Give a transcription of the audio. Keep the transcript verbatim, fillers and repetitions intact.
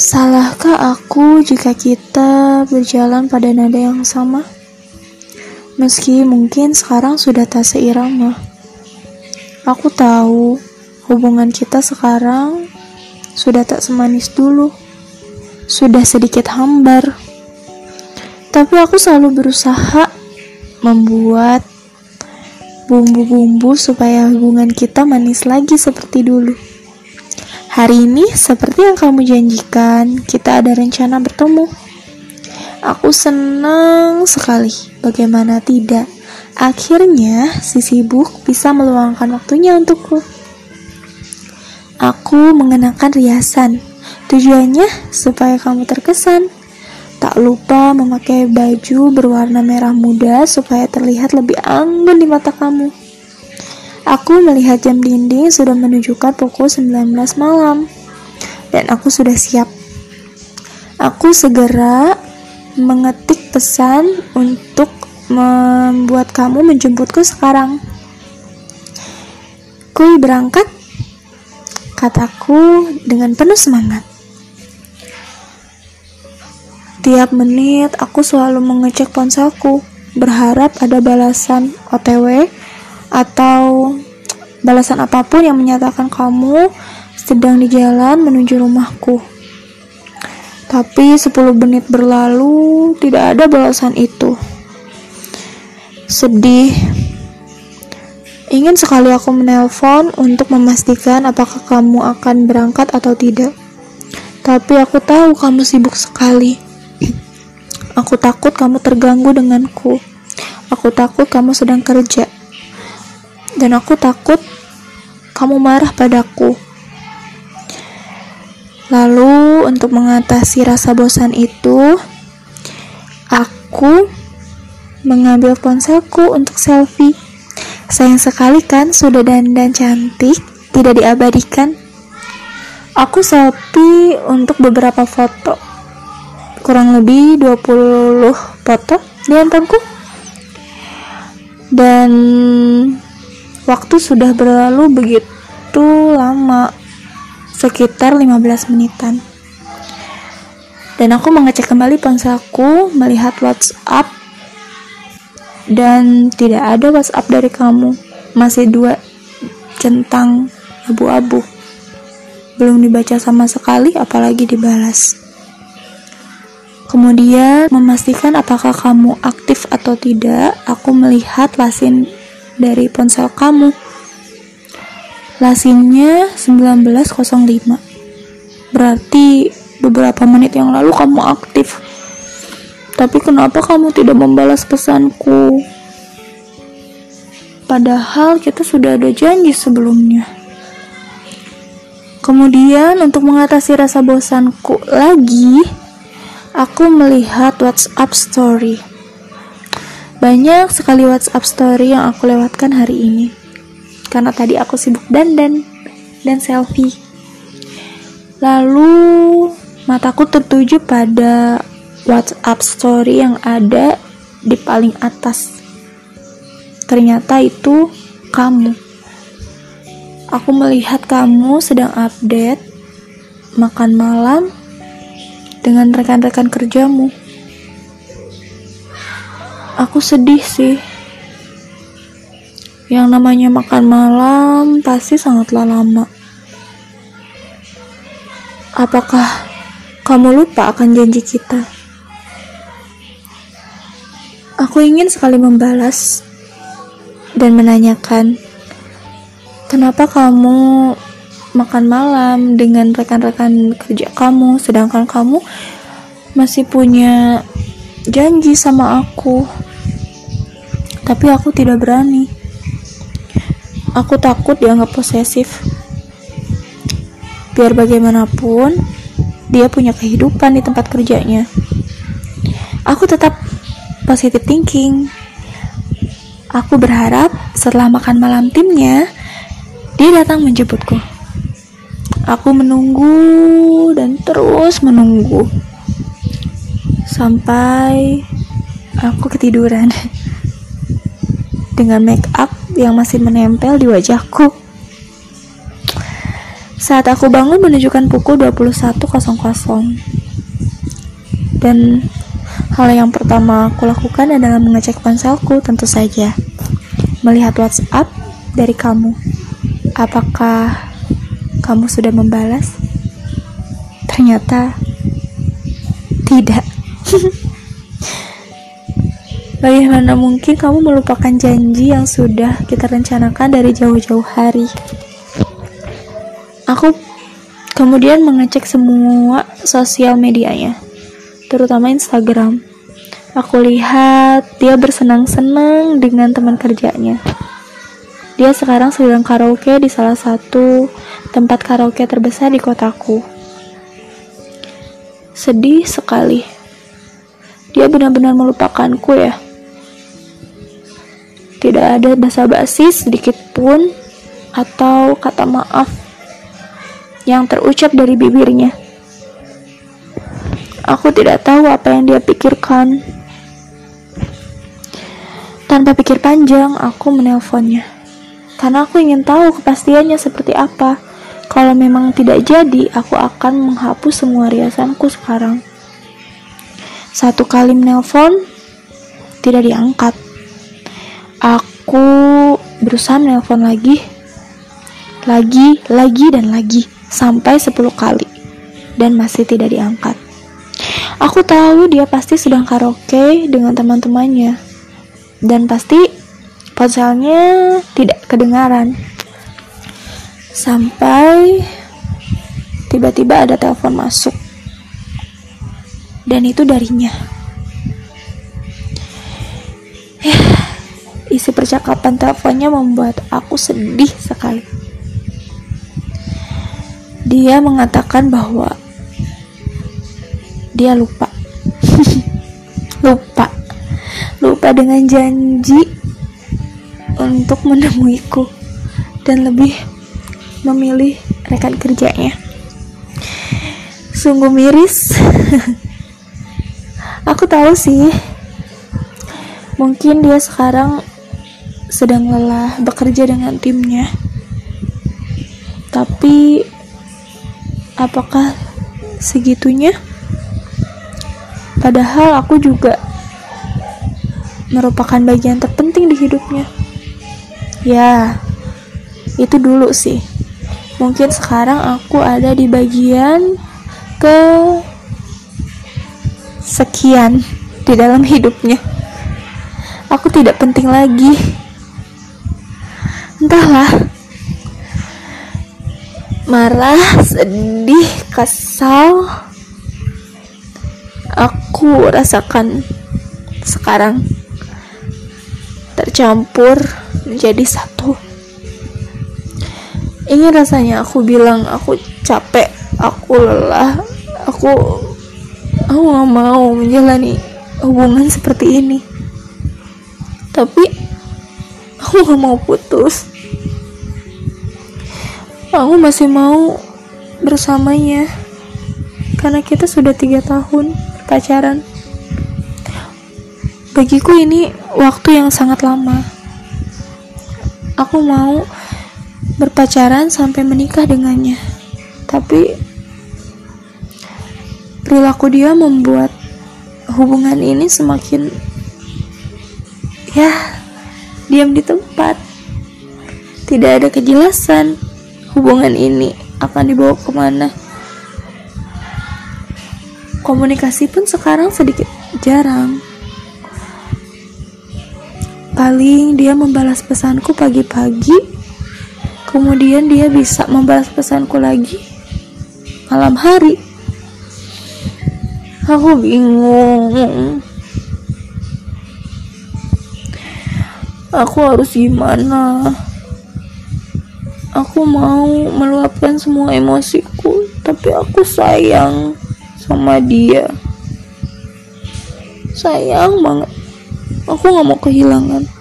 Salahkah aku jika kita berjalan pada nada yang sama? Meski mungkin sekarang sudah tak seirama. Aku tahu hubungan kita sekarang sudah tak semanis dulu, sudah sedikit hambar. Tapi aku selalu berusaha membuat bumbu-bumbu supaya hubungan kita manis lagi seperti dulu. Hari ini, seperti yang kamu janjikan, kita ada rencana bertemu. Aku senang sekali, bagaimana tidak. Akhirnya, si sibuk bisa meluangkan waktunya untukku. Aku mengenakan riasan, tujuannya supaya kamu terkesan. Tak lupa memakai baju berwarna merah muda supaya terlihat lebih anggun di mata kamu. Aku melihat jam dinding sudah menunjukkan pukul sembilan belas malam. Dan aku sudah siap. Aku segera mengetik pesan untuk membuat kamu menjemputku sekarang. Kuy berangkat, kataku dengan penuh semangat. Tiap menit aku selalu mengecek ponselku, berharap ada balasan O T W atau balasan apapun yang menyatakan kamu sedang di jalan menuju rumahku. Tapi sepuluh menit berlalu, tidak ada balasan itu. Sedih. Ingin sekali aku menelpon untuk memastikan apakah kamu akan berangkat atau tidak. Tapi aku tahu kamu sibuk sekali. Aku takut kamu terganggu denganku. Aku takut kamu sedang kerja. Dan aku takut kamu marah padaku. Lalu untuk mengatasi rasa bosan itu, aku mengambil ponselku untuk selfie. Sayang sekali kan sudah dandan cantik, tidak diabadikan. Aku selfie untuk beberapa foto, kurang lebih dua puluh foto di handphoneku. Dan waktu sudah berlalu begitu lama, sekitar lima belas menitan. Dan aku mengecek kembali ponselku, melihat WhatsApp, dan tidak ada WhatsApp dari kamu. Masih dua centang abu-abu, belum dibaca sama sekali, apalagi dibalas. Kemudian memastikan apakah kamu aktif atau tidak, aku melihat lasin dari ponsel kamu. Lasinnya sembilan belas nol lima. Berarti beberapa menit yang lalu kamu aktif. Tapi kenapa kamu tidak membalas pesanku? Padahal kita sudah ada janji sebelumnya. Kemudian untuk mengatasi rasa bosanku lagi, aku melihat WhatsApp story. Banyak sekali WhatsApp story yang aku lewatkan hari ini, karena tadi aku sibuk dandan dan selfie. Lalu mataku tertuju pada WhatsApp story yang ada di paling atas. Ternyata itu kamu. Aku melihat kamu sedang update makan malam dengan rekan-rekan kerjamu. Aku sedih sih. Yang namanya makan malam pasti sangatlah lama. Apakah kamu lupa akan janji kita? Aku ingin sekali membalas dan menanyakan, kenapa kamu makan malam dengan rekan-rekan kerja kamu, sedangkan kamu masih punya janji sama aku. Tapi aku tidak berani. Aku takut dianggap posesif. Biar bagaimanapun, dia punya kehidupan di tempat kerjanya. Aku tetap positive thinking. Aku berharap setelah makan malam timnya, dia datang menjemputku. Aku menunggu dan terus menunggu sampai aku ketiduran dengan make up yang masih menempel di wajahku. Saat aku bangun menunjukkan pukul dua puluh satu nol nol. Dan hal yang pertama aku lakukan adalah mengecek ponselku, tentu saja. Melihat WhatsApp dari kamu. Apakah kamu sudah membalas? Ternyata tidak. Bagaimana mungkin kamu melupakan janji yang sudah kita rencanakan dari jauh-jauh hari? Aku kemudian mengecek semua sosial medianya, terutama Instagram. Aku lihat dia bersenang-senang dengan teman kerjanya. Dia sekarang sedang karaoke di salah satu tempat karaoke terbesar di kotaku. Sedih sekali. Dia benar-benar melupakanku ya. Tidak ada basa-basi sedikit pun atau kata maaf yang terucap dari bibirnya. Aku tidak tahu apa yang dia pikirkan. Tanpa pikir panjang, aku menelponnya. Karena aku ingin tahu kepastiannya seperti apa. Kalau memang tidak jadi, aku akan menghapus semua riasanku sekarang. Satu kali menelpon, tidak diangkat. Aku berusaha menelpon lagi, lagi, lagi, dan lagi, sampai sepuluh kali, dan masih tidak diangkat. Aku tahu dia pasti sedang karaoke dengan teman-temannya, dan pasti ponselnya tidak kedengaran. Sampai tiba-tiba ada telepon masuk, dan itu darinya. Isi percakapan teleponnya membuat aku sedih sekali. Dia mengatakan bahwa dia lupa lupa lupa dengan janji untuk menemuiku dan lebih memilih rekan kerjanya. Sungguh miris. Aku tahu sih, mungkin dia sekarang sedang lelah bekerja dengan timnya, tapi apakah segitunya? Padahal aku juga merupakan bagian terpenting di hidupnya. Ya, itu dulu sih. Mungkin sekarang aku ada di bagian ke sekian di dalam hidupnya. Aku tidak penting lagi. Entahlah. Marah, sedih, kesal. Aku rasakan sekarang tercampur menjadi satu. Ingin rasanya aku bilang aku capek, aku lelah, aku aku gak mau menjalani hubungan seperti ini. Tapi aku gak mau putus. Aku masih mau bersamanya karena kita sudah tiga tahun pacaran. Bagiku ini waktu yang sangat lama. Aku mau berpacaran sampai menikah dengannya, tapi perilaku dia membuat hubungan ini semakin ya diam di tempat. Tidak ada kejelasan hubungan ini akan dibawa kemana. Komunikasi pun sekarang sedikit jarang. Paling dia membalas pesanku pagi-pagi, kemudian dia bisa membalas pesanku lagi malam hari. Aku bingung. Aku harus gimana? Aku mau meluapkan semua emosiku, tapi aku sayang sama dia. Sayang banget. Aku gak mau kehilangan.